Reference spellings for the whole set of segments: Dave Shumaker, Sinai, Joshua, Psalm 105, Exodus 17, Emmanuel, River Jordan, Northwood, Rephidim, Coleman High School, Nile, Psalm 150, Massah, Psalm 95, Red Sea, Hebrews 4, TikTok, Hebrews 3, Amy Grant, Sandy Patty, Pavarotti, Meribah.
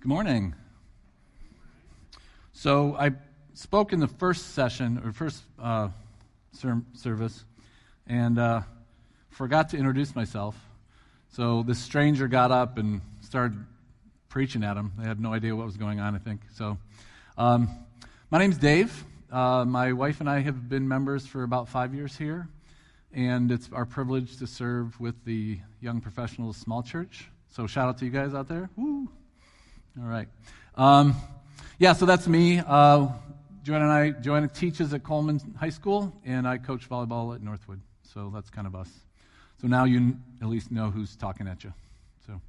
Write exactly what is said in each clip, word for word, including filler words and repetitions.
Good morning. So I spoke in the first session, or first uh, ser- service, and uh, forgot to introduce myself. So this stranger got up and started preaching at him. They had no idea what was going on, I think. So um, my name's Dave. Uh, my wife and I have been members for about five years here, and it's our privilege to serve with the Young Professionals Small Church. So shout out to you guys out there. Woo! All right. Um, yeah, so that's me. Uh, Joanna and I, Joanna teaches at Coleman High School, and I coach volleyball at Northwood. So that's kind of us. So now you at least know who's talking at you. So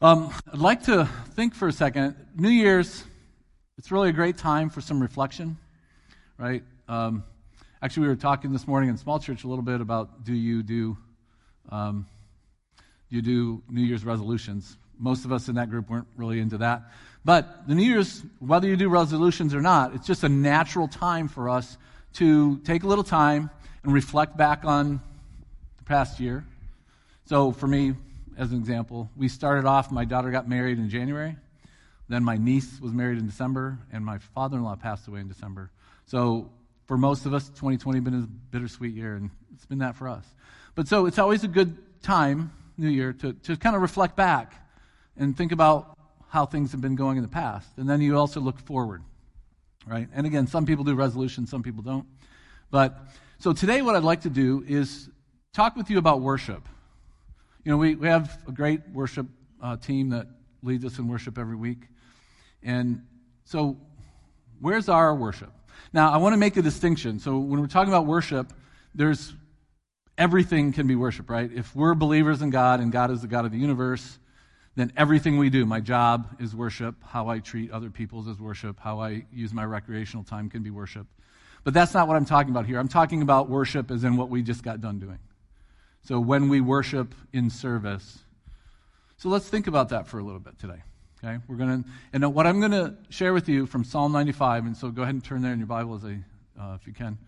um, I'd like to think for a second. New Year's, it's really a great time for some reflection, right? Um, actually, we were talking this morning in small church a little bit about do you do, um, do you do New Year's resolutions? Most of us in that group weren't really into that. But the New Year's, whether you do resolutions or not, it's just a natural time for us to take a little time and reflect back on the past year. So for me, as an example, we started off, my daughter got married in January, then my niece was married in December, and my father-in-law passed away in December. So for most of us, twenty twenty has been a bittersweet year, and it's been that for us. But so it's always a good time, New Year, to, to kind of reflect back and think about how things have been going in the past. And then you also look forward, right? And again, some people do resolutions, some people don't. But so today what I'd like to do is talk with you about worship. You know, we, we have a great worship uh, team that leads us in worship every week. And so where's our worship? Now, I want to make a distinction. So when we're talking about worship, there's everything can be worship, right? If we're believers in God and God is the God of the universe, then everything we do, my job is worship, how I treat other people's is worship, how I use my recreational time can be worship. But that's not what I'm talking about here. I'm talking about worship as in what we just got done doing. So when we worship in service. So let's think about that for a little bit today. Okay? We're going to, and what I'm going to share with you from Psalm ninety-five, and so go ahead and turn there in your Bible as I, uh, if you can.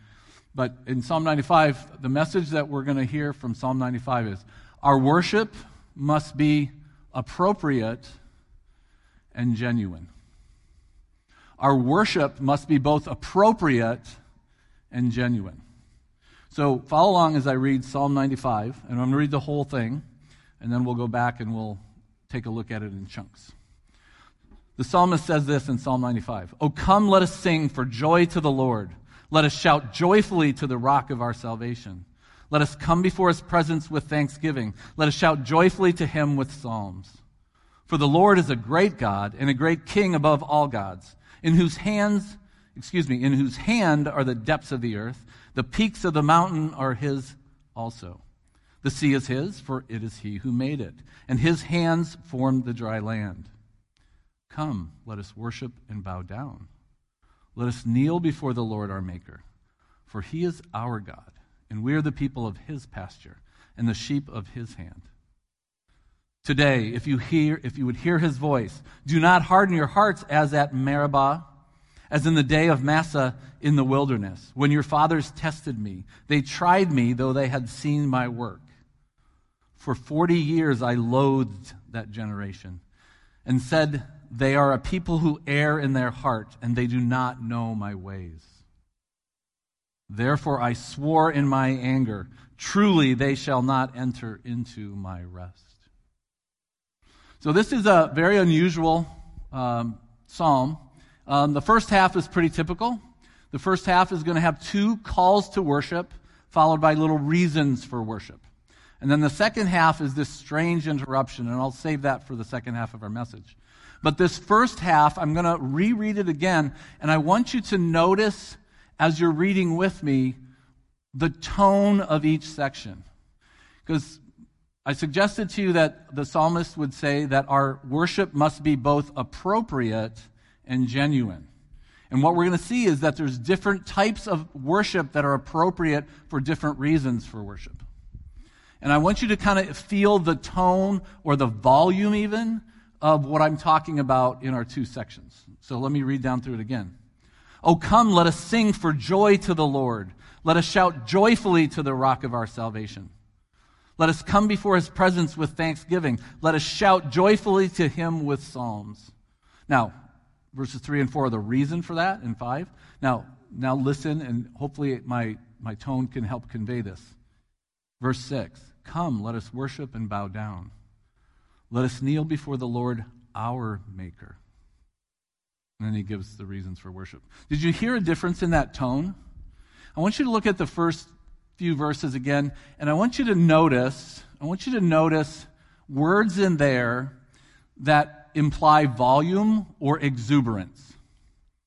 But in Psalm ninety-five, the message that we're going to hear from Psalm ninety-five is, our worship must be appropriate and genuine. Our worship must be both appropriate and genuine. So follow along as I read Psalm ninety-five, and I'm going to read the whole thing, and then we'll go back and we'll take a look at it in chunks. The psalmist says this in Psalm ninety-five, "O come, let us sing for joy to the Lord. Let us shout joyfully to the rock of our salvation. Let us come before his presence with thanksgiving. Let us shout joyfully to him with psalms. For the Lord is a great God and a great king above all gods, in whose hands, excuse me, in whose hand are the depths of the earth. The peaks of the mountain are his also. The sea is his, for it is he who made it, and his hands formed the dry land. Come, let us worship and bow down. Let us kneel before the Lord our Maker, for he is our God. And we are the people of his pasture and the sheep of his hand. Today, if you hear, if you would hear his voice, do not harden your hearts as at Meribah, as in the day of Massah in the wilderness, when your fathers tested me. They tried me, though they had seen my work. For forty years I loathed that generation and said, they are a people who err in their heart, and they do not know my ways. Therefore I swore in my anger, truly they shall not enter into my rest." So this is a very unusual um, psalm. Um, the first half is pretty typical. The first half is going to have two calls to worship, followed by little reasons for worship. And then the second half is this strange interruption, and I'll save that for the second half of our message. But this first half, I'm going to reread it again, and I want you to notice, as you're reading with me, the tone of each section. Because I suggested to you that the psalmist would say that our worship must be both appropriate and genuine. And what we're going to see is that there's different types of worship that are appropriate for different reasons for worship. And I want you to kind of feel the tone or the volume even of what I'm talking about in our two sections. So let me read down through it again. "O come, let us sing for joy to the Lord. Let us shout joyfully to the rock of our salvation. Let us come before his presence with thanksgiving. Let us shout joyfully to him with psalms. Now, verses three and four are the reason for that, and five. Now, now listen, and hopefully my, my tone can help convey this. Verse six, come, let us worship and bow down. Let us kneel before the Lord, our Maker. And then he gives the reasons for worship. Did you hear a difference in that tone? I want you to look at the first few verses again, and I want you to notice, I want you to notice words in there that imply volume or exuberance.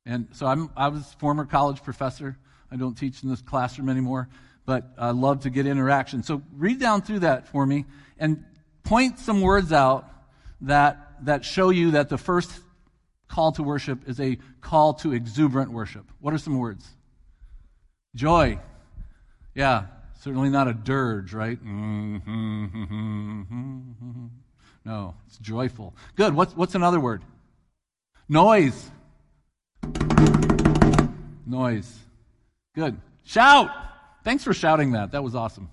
And so I'm, I was a former college professor. I don't teach in this classroom anymore, but I love to get interaction. So read down through that for me and point some words out that that show you that the first call to worship is a call to exuberant worship. What are some words? Joy. Yeah, certainly not a dirge, right? Mm-hmm, mm-hmm, mm-hmm. No, it's joyful. Good. What's what's another word? Noise. Noise. Good. Shout. Thanks for shouting that. That was awesome.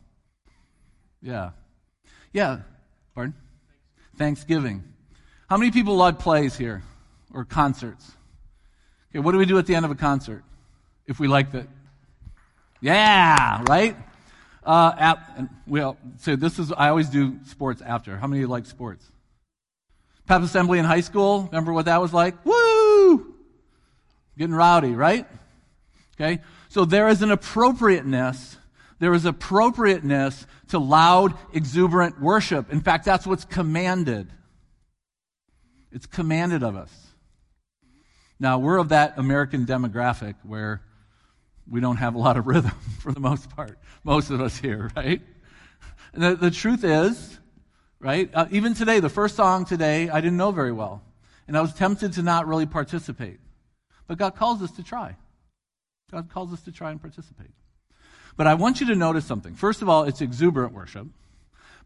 Yeah. Yeah. Pardon? Thanksgiving. How many people love plays here or concerts? Okay, what do we do at the end of a concert if we liked it? Yeah, right? Uh, ap- and well, so this is, I always do sports after. How many of you like sports? Pep assembly in high school, remember what that was like? Woo! Getting rowdy, right? Okay, so there is an appropriateness There is appropriateness to loud, exuberant worship. In fact, that's what's commanded. It's commanded of us. Now, we're of that American demographic where we don't have a lot of rhythm for the most part. Most of us here, right? And the, the truth is, right, uh, even today, the first song today, I didn't know very well. And I was tempted to not really participate. But God calls us to try. God calls us to try and participate. But I want you to notice something. First of all, it's exuberant worship.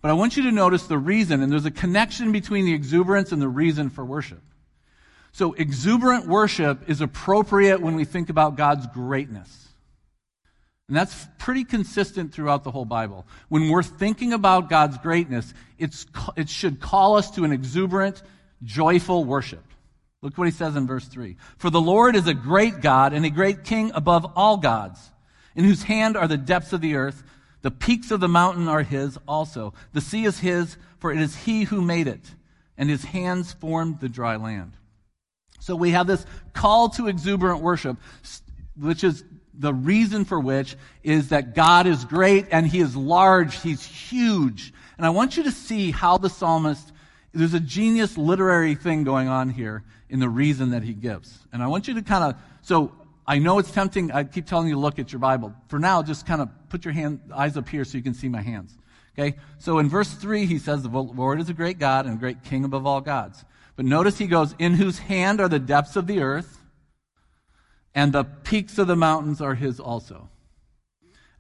But I want you to notice the reason, and there's a connection between the exuberance and the reason for worship. So exuberant worship is appropriate when we think about God's greatness. And that's pretty consistent throughout the whole Bible. When we're thinking about God's greatness, it's, it should call us to an exuberant, joyful worship. Look what he says in verse three. For the Lord is a great God and a great king above all gods, in whose hand are the depths of the earth. The peaks of the mountain are his also. The sea is his, for it is he who made it, and his hands formed the dry land. So we have this call to exuberant worship, which is the reason for which is that God is great, and he is large, he's huge. And I want you to see how the psalmist, there's a genius literary thing going on here in the reason that he gives. And I want you to kind of, so I know it's tempting. I keep telling you to look at your Bible. For now, just kind of put your hand, eyes up here so you can see my hands. Okay? So in verse three, he says, the Lord is a great God and a great king above all gods. But notice he goes, in whose hand are the depths of the earth, and the peaks of the mountains are his also.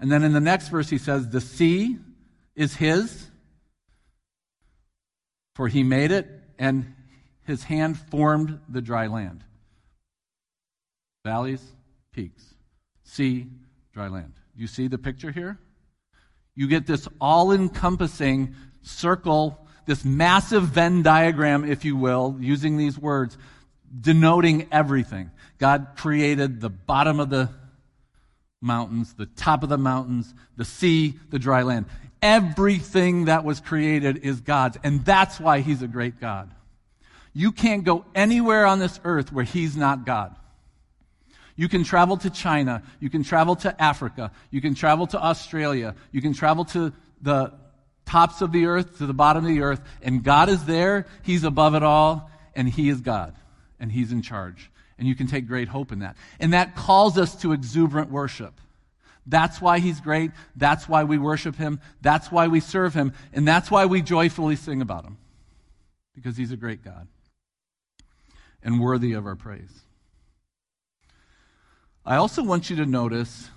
And then in the next verse, he says, the sea is his, for he made it, and his hand formed the dry land. Valleys, peaks, sea, dry land. Do you see the picture here? You get this all-encompassing circle, this massive Venn diagram, if you will, using these words, denoting everything. God created the bottom of the mountains, the top of the mountains, the sea, the dry land. Everything that was created is God's, and that's why he's a great God. You can't go anywhere on this earth where he's not God. You can travel to China, you can travel to Africa, you can travel to Australia, you can travel to the tops of the earth, to the bottom of the earth, and God is there, he's above it all, and he is God, and he's in charge. And you can take great hope in that. And that calls us to exuberant worship. That's why he's great, that's why we worship him, that's why we serve him, and that's why we joyfully sing about him. Because he's a great God and worthy of our praise. I also want you to notice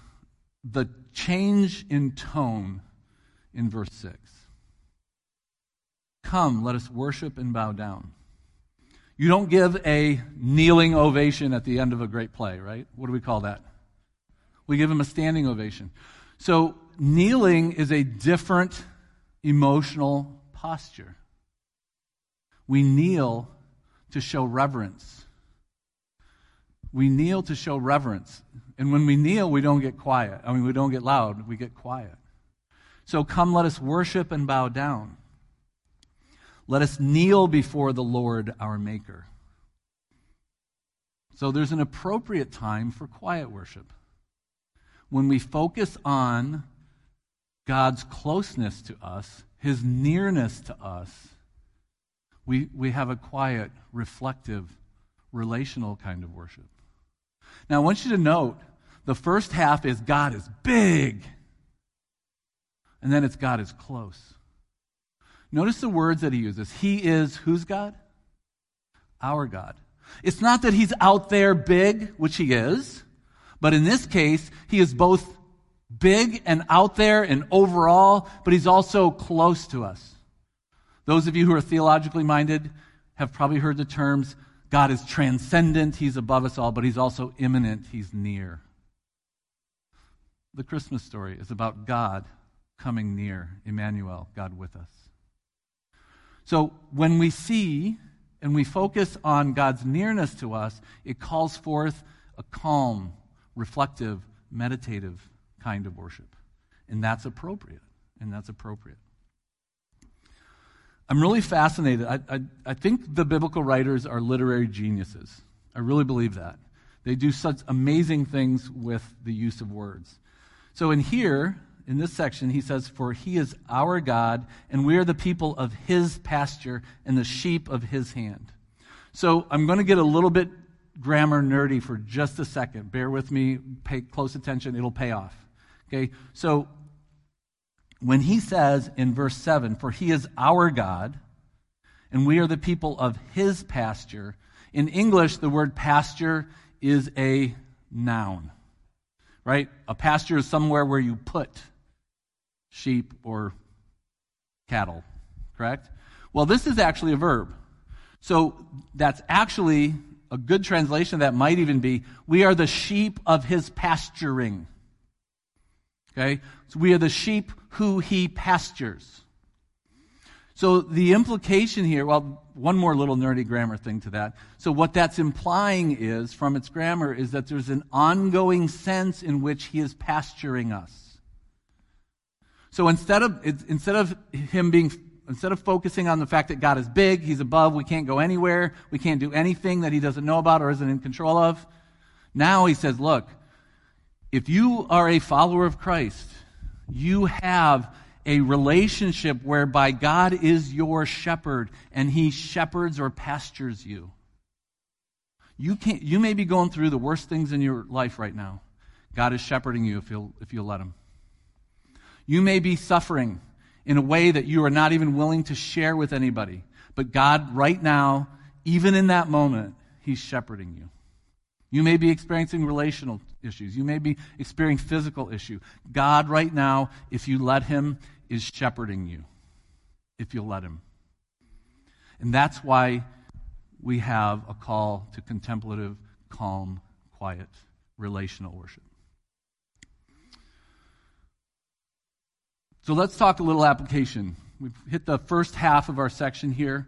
the change in tone in verse six. Come, let us worship and bow down. You don't give a kneeling ovation at the end of a great play, right? What do we call that? We give him a standing ovation. So kneeling is a different emotional posture. We kneel to show reverence. We kneel to show reverence. And when we kneel, we don't get quiet. I mean, we don't get loud. We get quiet. So come, let us worship and bow down. Let us kneel before the Lord our Maker. So there's an appropriate time for quiet worship. When we focus on God's closeness to us, His nearness to us, we, we have a quiet, reflective, relational kind of worship. Now, I want you to note, the first half is God is big, and then it's God is close. Notice the words that he uses. He is, whose God? Our God. It's not that he's out there big, which he is, but in this case, he is both big and out there and overall, but he's also close to us. Those of you who are theologically minded have probably heard the terms God is transcendent, he's above us all, but he's also immanent, he's near. The Christmas story is about God coming near, Emmanuel, God with us. So when we see and we focus on God's nearness to us, it calls forth a calm, reflective, meditative kind of worship. And that's appropriate. And that's appropriate. I'm really fascinated. I, I, I think the biblical writers are literary geniuses. I really believe that. They do such amazing things with the use of words. So in here, in this section, he says, "For he is our God, and we are the people of his pasture and the sheep of his hand." So I'm going to get a little bit grammar nerdy for just a second. Bear with me. Pay close attention. It'll pay off. Okay? So when he says in verse seven, "For he is our God, and we are the people of his pasture," in English, the word pasture is a noun, right? A pasture is somewhere where you put sheep or cattle, correct? Well, this is actually a verb. So that's actually a good translation of that might even be, we are the sheep of his pasturing. Okay? So we are the sheep who he pastures. So the implication here, well, one more little nerdy grammar thing to that. So what that's implying is, from its grammar, is that there's an ongoing sense in which he is pasturing us. So instead of instead of him being instead of focusing on the fact that God is big, he's above, we can't go anywhere, we can't do anything that he doesn't know about or isn't in control of, now he says, look, if you are a follower of Christ, you have a relationship whereby God is your shepherd and he shepherds or pastures you. You can't you may be going through the worst things in your life right now. God is shepherding you if you'll if you'll let him. You may be suffering in a way that you are not even willing to share with anybody. But God, right now, even in that moment, he's shepherding you. You may be experiencing relational issues. You may be experiencing physical issues. God, right now, if you let him, is shepherding you. If you'll let him. And that's why we have a call to contemplative, calm, quiet, relational worship. So let's talk a little application. We've hit the first half of our section here.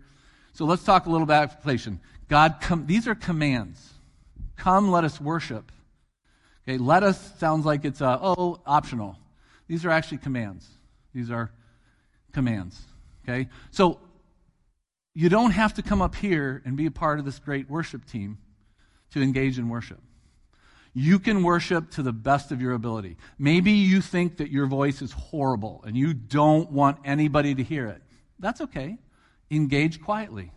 So let's talk a little about application. God, come, these are commands. Come, let us worship. Okay, let us sounds like it's, a, oh, optional. These are actually commands. These are commands. Okay, so you don't have to come up here and be a part of this great worship team to engage in worship. You can worship to the best of your ability. Maybe you think that your voice is horrible and you don't want anybody to hear it. That's okay. Engage quietly.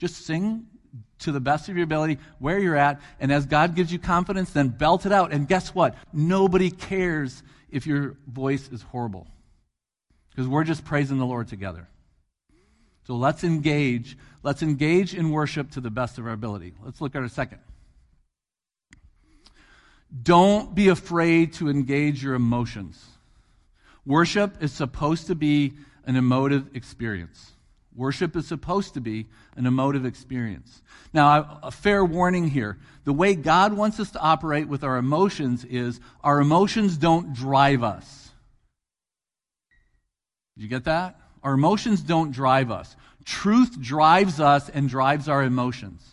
Just sing to the best of your ability where you're at, and as God gives you confidence, then belt it out. And guess what? Nobody cares if your voice is horrible because we're just praising the Lord together. So let's engage. Let's engage in worship to the best of our ability. Let's look at it a second. Don't be afraid to engage your emotions. Worship is supposed to be an emotive experience. Worship is supposed to be an emotive experience. Now, a fair warning here. The way God wants us to operate with our emotions is our emotions don't drive us. Did you get that? Our emotions don't drive us. Truth drives us and drives our emotions.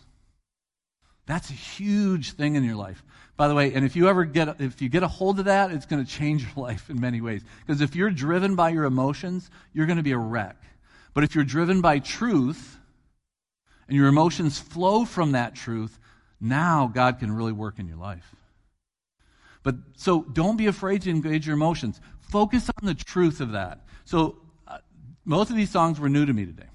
That's a huge thing in your life. By the way, and if you ever get if you get a hold of that, it's going to change your life in many ways. Because if you're driven by your emotions, you're going to be a wreck. But if you're driven by truth and your emotions flow from that truth, now God can really work in your life. But so don't be afraid to engage your emotions. Focus on the truth of that. So uh, most of these songs were new to me today.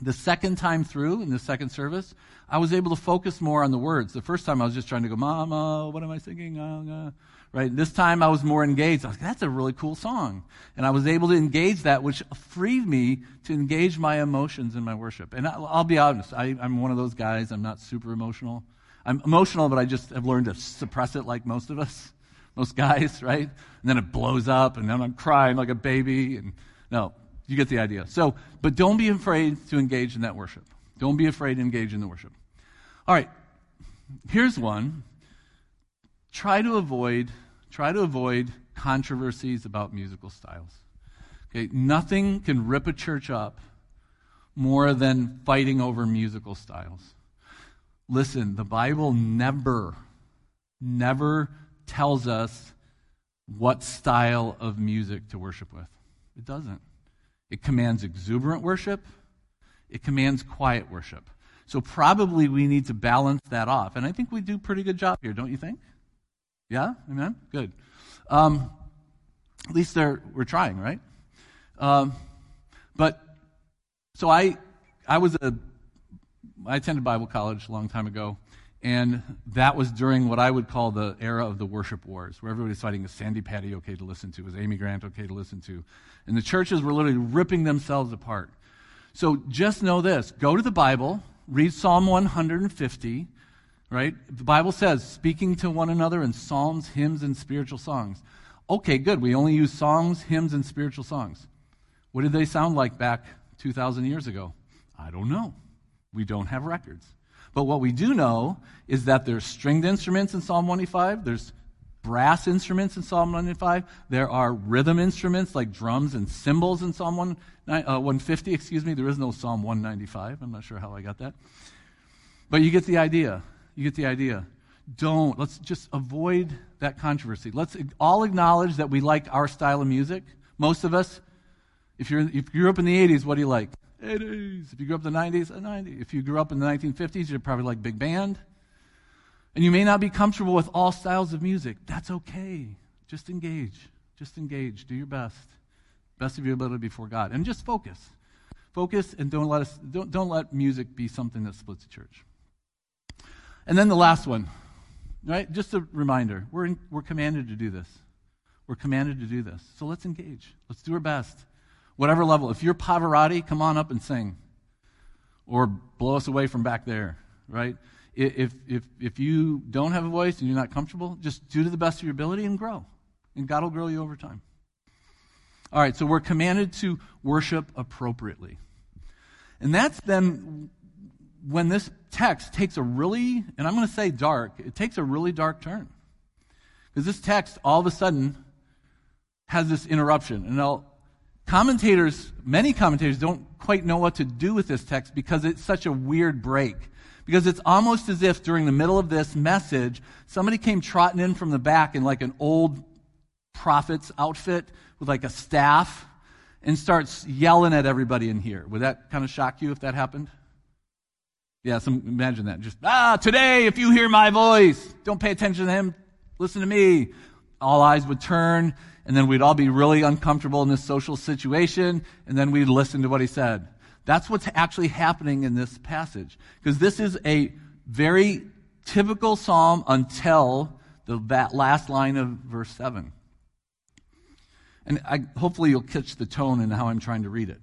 The second time through, in the second service, I was able to focus more on the words. The first time I was just trying to go, Mama, what am I singing? Uh, right? This time I was more engaged. I was like, that's a really cool song. And I was able to engage that, which freed me to engage my emotions in my worship. And I'll, I'll be honest, I, I'm one of those guys. I'm not super emotional. I'm emotional, but I just have learned to suppress it like most of us, most guys, right? And then it blows up, and then I'm crying like a baby. And no. You get the idea. So, but don't be afraid to engage in that worship. Don't be afraid to engage in the worship. All right, here's one. Try to avoid, try to avoid controversies about musical styles. Okay, nothing can rip a church up more than fighting over musical styles. Listen, the Bible never, never tells us what style of music to worship with. It doesn't. It commands exuberant worship. It commands quiet worship. So probably we need to balance that off. And I think we do a pretty good job here, don't you think? Yeah? Amen? Good. Um, at least they're, we're trying, right? Um, but, so I I was a, I attended Bible college a long time ago, and that was during what I would call the era of the worship wars, where everybody's fighting, is Sandy Patty okay to listen to? Is Amy Grant okay to listen to? And the churches were literally ripping themselves apart. So just know this. Go to the Bible, read Psalm one hundred fifty, right? The Bible says, speaking to one another in psalms, hymns, and spiritual songs. Okay, good. We only use songs, hymns, and spiritual songs. What did they sound like back two thousand years ago? I don't know. We don't have records. But what we do know is that there's stringed instruments in Psalm one hundred five, there's brass instruments in Psalm one hundred five, there are rhythm instruments like drums and cymbals in Psalm one fifty, excuse me, there is no Psalm one ninety-five, I'm not sure how I got that. But you get the idea, you get the idea. Don't, let's just avoid that controversy. Let's all acknowledge that we like our style of music. Most of us, if you're if you grew up in the eighties, what do you like? eighties. If you grew up in the nineties, a ninety. If you grew up in the nineteen fifties, you're probably like big band. And you may not be comfortable with all styles of music. That's okay. Just engage. Just engage. Do your best. Best of your ability before God. And just focus. Focus and don't let us don't don't let music be something that splits the church. And then the last one. Right? Just a reminder. We're in, we're commanded to do this. We're commanded to do this. So let's engage. Let's do our best. Whatever level. If you're Pavarotti, come on up and sing. Or blow us away from back there, right? If if if you don't have a voice and you're not comfortable, just do to the best of your ability and grow. And God will grow you over time. All right, so we're commanded to worship appropriately. And that's then when this text takes a really, and I'm going to say dark, it takes a really dark turn. Because this text all of a sudden has this interruption. And I'll Commentators, many commentators don't quite know what to do with this text because it's such a weird break. Because it's almost as if during the middle of this message, somebody came trotting in from the back in like an old prophet's outfit with like a staff and starts yelling at everybody in here. Would that kind of shock you if that happened? Yeah, some, imagine that. Just, ah, today, if you hear my voice, don't pay attention to him, listen to me. All eyes would turn, and then we'd all be really uncomfortable in this social situation, and then we'd listen to what he said. That's what's actually happening in this passage. Because this is a very typical psalm until the that last line of verse seven. And I, hopefully you'll catch the tone in how I'm trying to read it.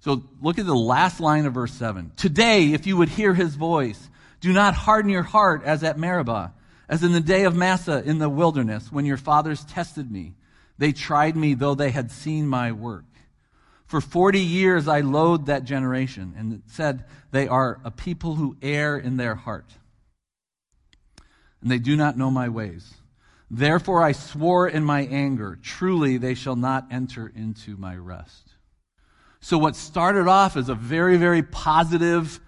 So look at the last line of verse seven. Today, if you would hear his voice, do not harden your heart as at Meribah, as in the day of Massah in the wilderness, when your fathers tested me. They tried me, though they had seen my work. For forty years I loathed that generation, and it said, they are a people who err in their heart, and they do not know my ways. Therefore I swore in my anger, truly they shall not enter into my rest. So what started off as a very, very positive,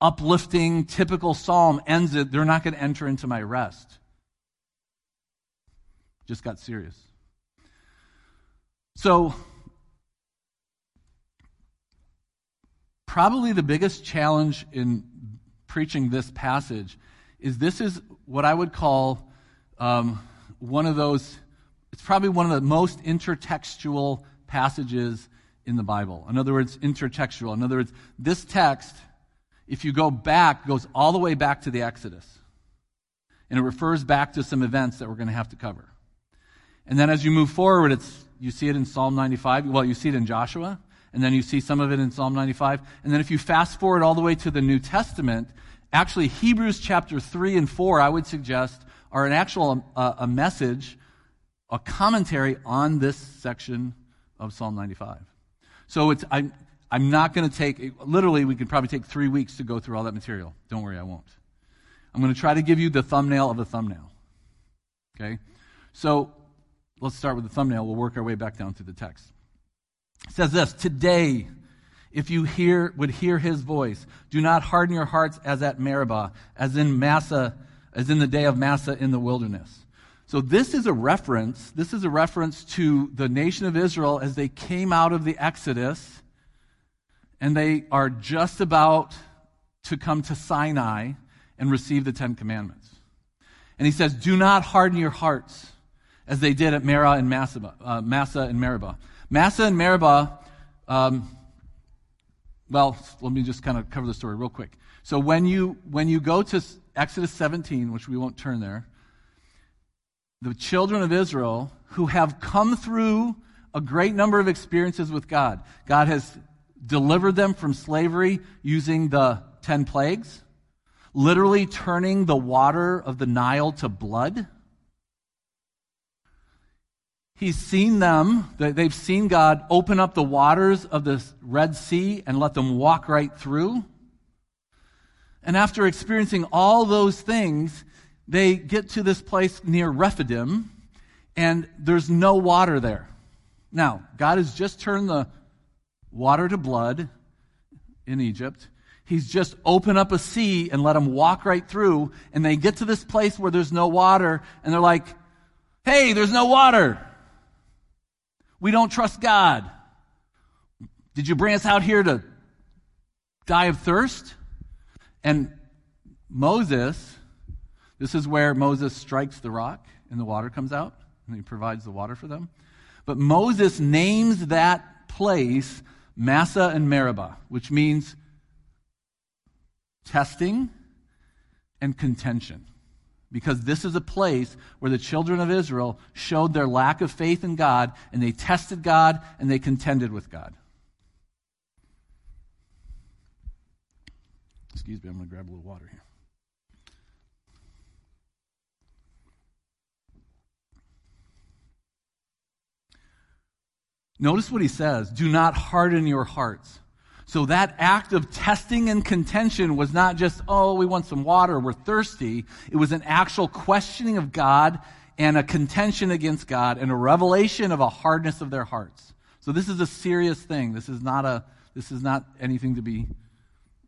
uplifting, typical psalm ends it, they're not going to enter into my rest. Just got serious. So probably the biggest challenge in preaching this passage is this is what I would call um, one of those, it's probably one of the most intertextual passages in the Bible. In other words, intertextual. In other words, this text, if you go back, goes all the way back to the Exodus. And it refers back to some events that we're going to have to cover. And then as you move forward, it's you see it in Psalm ninety-five. Well, you see it in Joshua. And then you see some of it in Psalm ninety-five. And then if you fast forward all the way to the New Testament, actually Hebrews chapter three and four, I would suggest, are an actual a, a message, a commentary on this section of Psalm ninety-five. So it's I'm, I'm not going to take, literally we could probably take three weeks to go through all that material. Don't worry, I won't. I'm going to try to give you the thumbnail of the thumbnail. Okay? So let's start with the thumbnail. We'll work our way back down through the text. It says this, today, if you hear would hear his voice, do not harden your hearts as at Meribah, as in Massah, as in the day of Massah in the wilderness. So this is a reference, this is a reference to the nation of Israel as they came out of the Exodus and they are just about to come to Sinai and receive the Ten Commandments. And he says, do not harden your hearts as they did at Meribah and Massah, uh, Massah and Meribah. Massah and Meribah, um, well, let me just kind of cover the story real quick. So when you when you go to Exodus seventeen, which we won't turn there, the children of Israel who have come through a great number of experiences with God. God has delivered them from slavery using the ten plagues, literally turning the water of the Nile to blood. He's seen them, they've seen God open up the waters of the Red Sea and let them walk right through. And after experiencing all those things, they get to this place near Rephidim, and there's no water there. Now, God has just turned the water to blood in Egypt. He's just opened up a sea and let them walk right through, and they get to this place where there's no water, and they're like, hey, there's no water. We don't trust God. Did you bring us out here to die of thirst? And Moses... This is where Moses strikes the rock and the water comes out and he provides the water for them. But Moses names that place Massah and Meribah, which means testing and contention. Because this is a place where the children of Israel showed their lack of faith in God and they tested God and they contended with God. Excuse me, I'm going to grab a little water here. Notice what he says, do not harden your hearts. So that act of testing and contention was not just, oh, we want some water, we're thirsty. It was an actual questioning of God and a contention against God and a revelation of a hardness of their hearts. So this is a serious thing. This is not a, this is not anything to be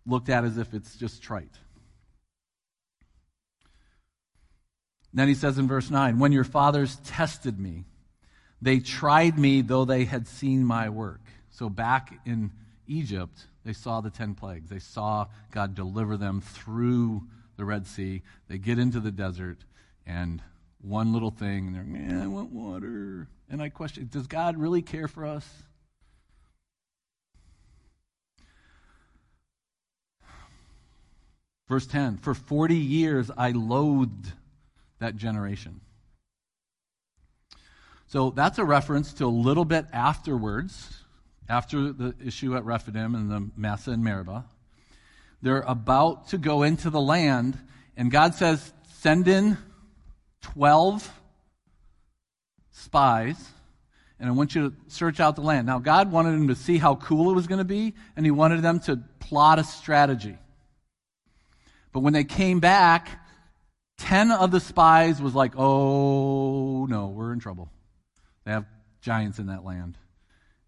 looked at as if it's just trite. Then he says in verse nine, when your fathers tested me, they tried me, though they had seen my work. So back in Egypt, they saw the ten plagues. They saw God deliver them through the Red Sea. They get into the desert, and one little thing, and they're, man, I want water. And I question, does God really care for us? Verse ten, for forty years I loathed that generation. So that's a reference to a little bit afterwards, after the issue at Rephidim and the Massah and Meribah. They're about to go into the land, and God says, send in twelve spies, and I want you to search out the land. Now, God wanted them to see how cool it was going to be, and he wanted them to plot a strategy. But when they came back, ten of the spies was like, oh, no, we're in trouble. They have giants in that land,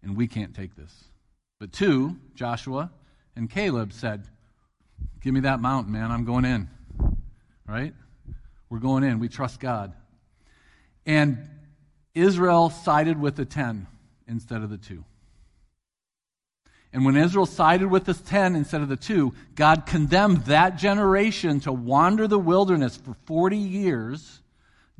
and we can't take this. But two, Joshua and Caleb, said, give me that mountain, man. I'm going in. Right? We're going in. We trust God. And Israel sided with the ten instead of the two. And when Israel sided with the ten instead of the two, God condemned that generation to wander the wilderness for forty years,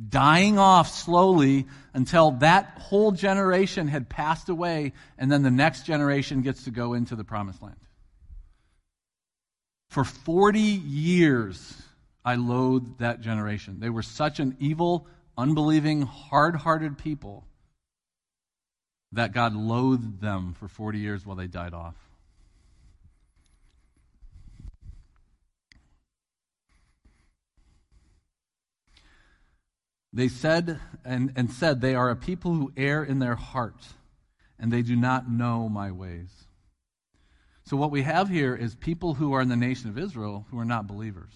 dying off slowly until that whole generation had passed away, and then the next generation gets to go into the promised land. For forty years, I loathed that generation. They were such an evil, unbelieving, hard-hearted people that God loathed them for forty years while they died off. They said and, and said, they are a people who err in their heart, and they do not know my ways. So what we have here is people who are in the nation of Israel who are not believers.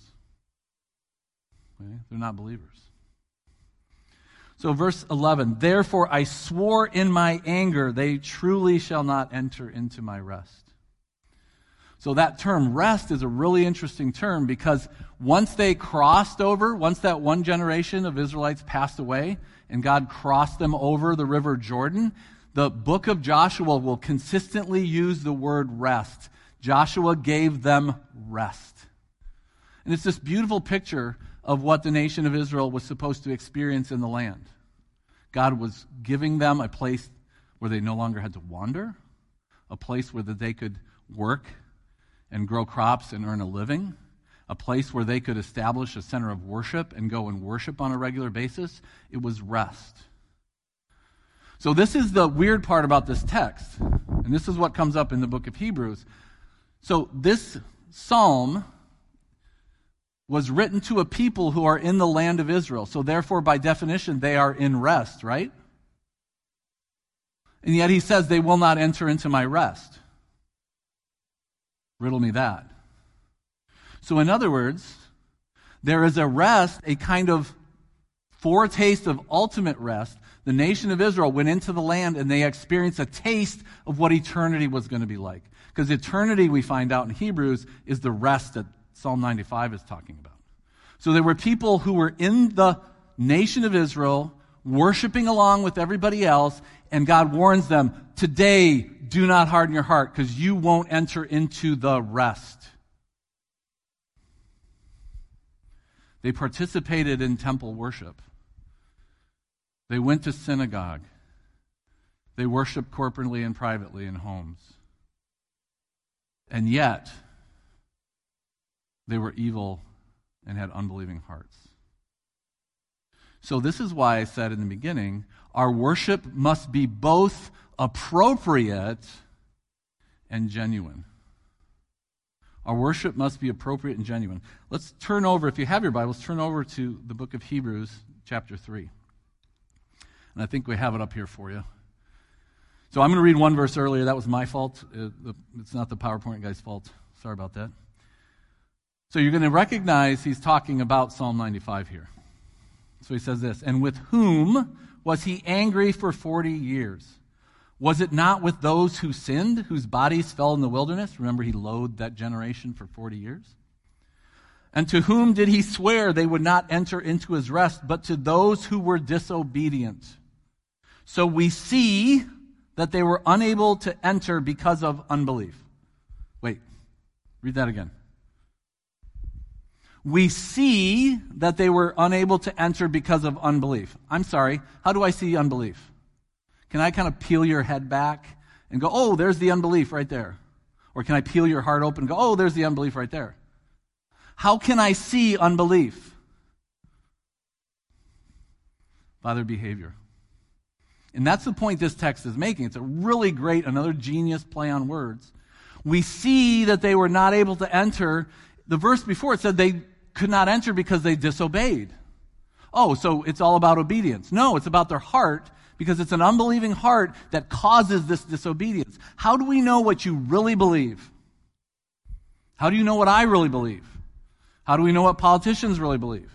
Okay? They're not believers. So verse eleven, therefore I swore in my anger, they truly shall not enter into my rest. So that term rest is a really interesting term, because once they crossed over, once that one generation of Israelites passed away and God crossed them over the River Jordan, the book of Joshua will consistently use the word rest. Joshua gave them rest. And it's this beautiful picture of what the nation of Israel was supposed to experience in the land. God was giving them a place where they no longer had to wander, a place where they could work and grow crops and earn a living, a place where they could establish a center of worship and go and worship on a regular basis. It was rest. So this is the weird part about this text, and this is what comes up in the book of Hebrews. So this psalm was written to a people who are in the land of Israel. So therefore, by definition, they are in rest, right? And yet he says, they will not enter into my rest. Riddle me that. So in other words, there is a rest, a kind of foretaste of ultimate rest. The nation of Israel went into the land and they experienced a taste of what eternity was going to be like. Because eternity, we find out in Hebrews, is the rest that Psalm ninety-five is talking about. So there were people who were in the nation of Israel worshiping along with everybody else, and God warns them, today do not harden your heart, because you won't enter into the rest. They participated in temple worship. They went to synagogue. They worshiped corporately and privately in homes. And yet, they were evil and had unbelieving hearts. So this is why I said in the beginning, our worship must be both appropriate and genuine. Our worship must be appropriate and genuine. Let's turn over, if you have your Bibles, turn over to the book of Hebrews, chapter three. And I think we have it up here for you. So I'm going to read one verse earlier. That was my fault. It's not the PowerPoint guy's fault. Sorry about that. So you're going to recognize he's talking about Psalm ninety-five here. So he says this, and with whom was he angry for forty years? Was it not with those who sinned, whose bodies fell in the wilderness? Remember, he loathed that generation for forty years. And to whom did he swear they would not enter into his rest, but to those who were disobedient? So we see that they were unable to enter because of unbelief. Wait, read that again. We see that they were unable to enter because of unbelief. I'm sorry, how do I see unbelief? Can I kind of peel your head back and go, oh, there's the unbelief right there? Or can I peel your heart open and go, oh, there's the unbelief right there? How can I see unbelief? By their behavior. And that's the point this text is making. It's a really great, another genius play on words. We see that they were not able to enter. The verse before it said they could not enter because they disobeyed. Oh, so it's all about obedience. No, it's about their heart, because it's an unbelieving heart that causes this disobedience. How do we know what you really believe? How do you know what I really believe? How do we know what politicians really believe?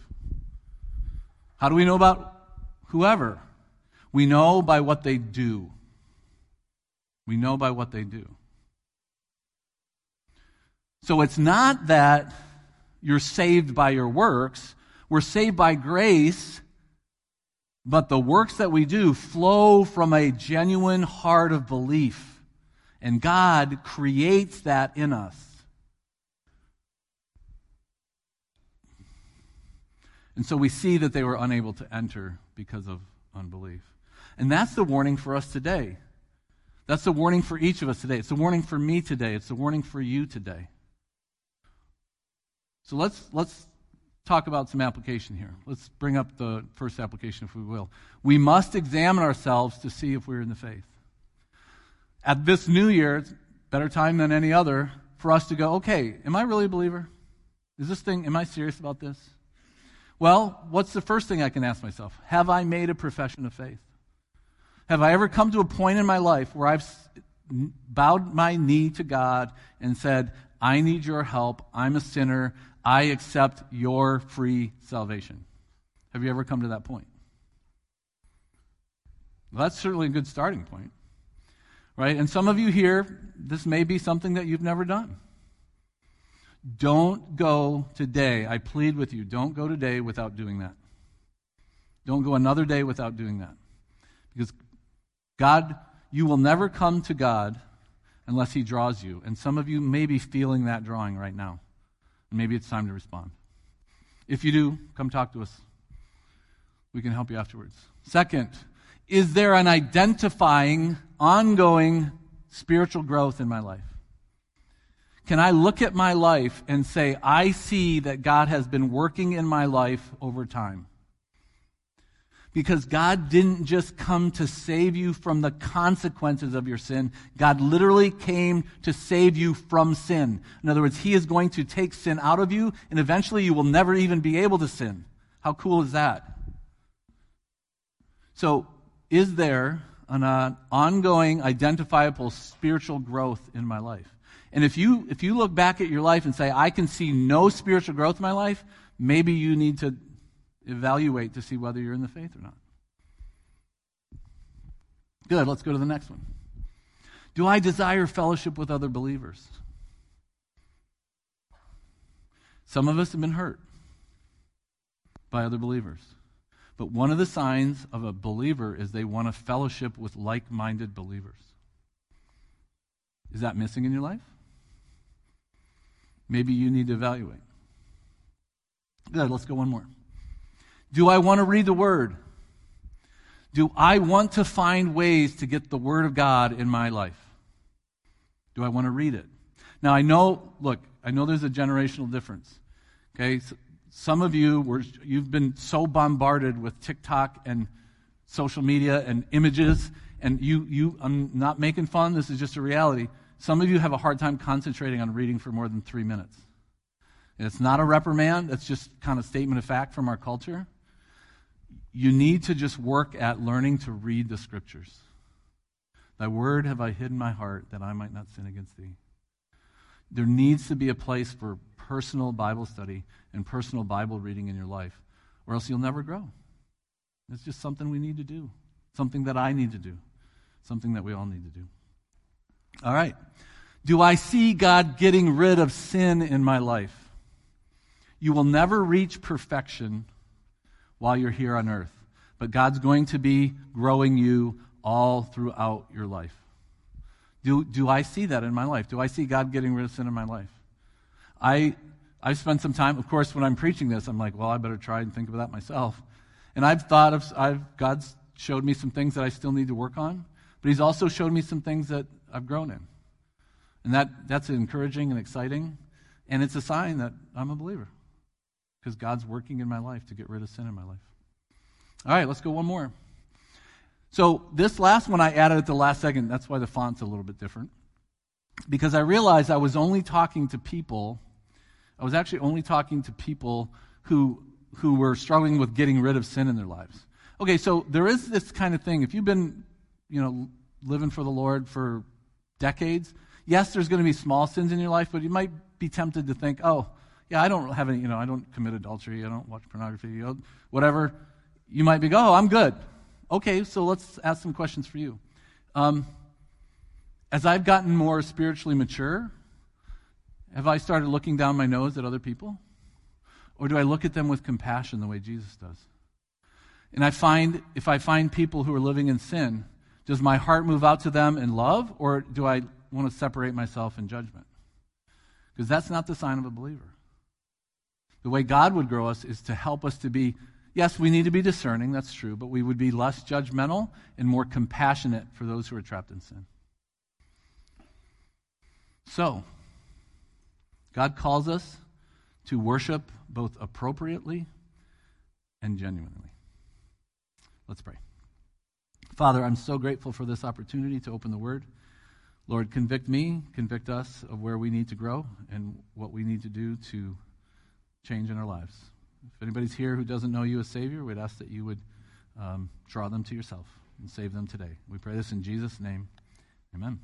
How do we know about whoever? We know by what they do. We know by what they do. So it's not that you're saved by your works. We're saved by grace, but the works that we do flow from a genuine heart of belief, and God creates that in us. And so we see that they were unable to enter because of unbelief. And that's the warning for us today. That's the warning for each of us today. It's a warning for me today. It's a warning for you today. So let's let's talk about some application here. Let's bring up the first application, if we will. We must examine ourselves to see if we're in the faith. At this new year, it's a better time than any other for us to go, okay, am I really a believer? Is this thing, am I serious about this? Well, what's the first thing I can ask myself? Have I made a profession of faith? Have I ever come to a point in my life where I've bowed my knee to God and said, I need your help, I'm a sinner, I accept your free salvation? Have you ever come to that point? Well, that's certainly a good starting point, right? And some of you here, this may be something that you've never done. Don't go today, I plead with you, don't go today without doing that. Don't go another day without doing that. Because God, you will never come to God unless He draws you. And some of you may be feeling that drawing right now. Maybe it's time to respond. If you do, come talk to us. We can help you afterwards. Second, is there an identifying, ongoing spiritual growth in my life? Can I look at my life and say, I see that God has been working in my life over time? Because God didn't just come to save you from the consequences of your sin. God literally came to save you from sin. In other words, He is going to take sin out of you, and eventually you will never even be able to sin. How cool is that? So, is there an uh, ongoing, identifiable spiritual growth in my life? And if you if you look back at your life and say, I can see no spiritual growth in my life, maybe you need to evaluate to see whether you're in the faith or not. Good, let's go to the next one. Do I desire fellowship with other believers? Some of us have been hurt by other believers. But one of the signs of a believer is they want a fellowship with like-minded believers. Is that missing in your life? Maybe you need to evaluate. Good, let's go one more. Do I want to read the Word? Do I want to find ways to get the Word of God in my life? Do I want to read it? Now, I know, look, I know there's a generational difference. Okay, so some of you, were, you've been so bombarded with TikTok and social media and images, and you, you, I'm not making fun, this is just a reality. Some of you have a hard time concentrating on reading for more than three minutes. And it's not a reprimand, it's just kind of a statement of fact from our culture. You need to just work at learning to read the Scriptures. Thy word have I hid in my heart, that I might not sin against thee. There needs to be a place for personal Bible study and personal Bible reading in your life, or else you'll never grow. It's just something we need to do, something that I need to do, something that we all need to do. All right. Do I see God getting rid of sin in my life? You will never reach perfection while you're here on earth. But God's going to be growing you all throughout your life. Do do I see that in my life? Do I see God getting rid of sin in my life? I, I've spent some time, of course, when I'm preaching this, I'm like, well, I better try and think about that myself. And I've thought of, I've God's showed me some things that I still need to work on, but He's also showed me some things that I've grown in. And that that's encouraging and exciting, and it's a sign that I'm a believer. Because God's working in my life to get rid of sin in my life. All right, let's go one more. So this last one I added at the last second. That's why the font's a little bit different. Because I realized I was only talking to people, I was actually only talking to people who who were struggling with getting rid of sin in their lives. Okay, so there is this kind of thing. If you've been, you know, living for the Lord for decades, yes, there's going to be small sins in your life, but you might be tempted to think, oh, yeah, I don't have any, you know, I don't commit adultery, I don't watch pornography, you know, whatever. You might be, oh, I'm good. Okay, so let's ask some questions for you. Um, as I've gotten more spiritually mature, Have I started looking down my nose at other people? Or do I look at them with compassion the way Jesus does? And I find, if I find people who are living in sin, does my heart move out to them in love, or do I want to separate myself in judgment? Because that's not the sign of a believer. The way God would grow us is to help us to be, yes, we need to be discerning, that's true, but we would be less judgmental and more compassionate for those who are trapped in sin. So, God calls us to worship both appropriately and genuinely. Let's pray. Father, I'm so grateful for this opportunity to open the Word. Lord, convict me, convict us of where we need to grow and what we need to do to change in our lives. If anybody's here who doesn't know you as Savior, we'd ask that you would um, draw them to yourself and save them today. We pray this in Jesus' name. Amen.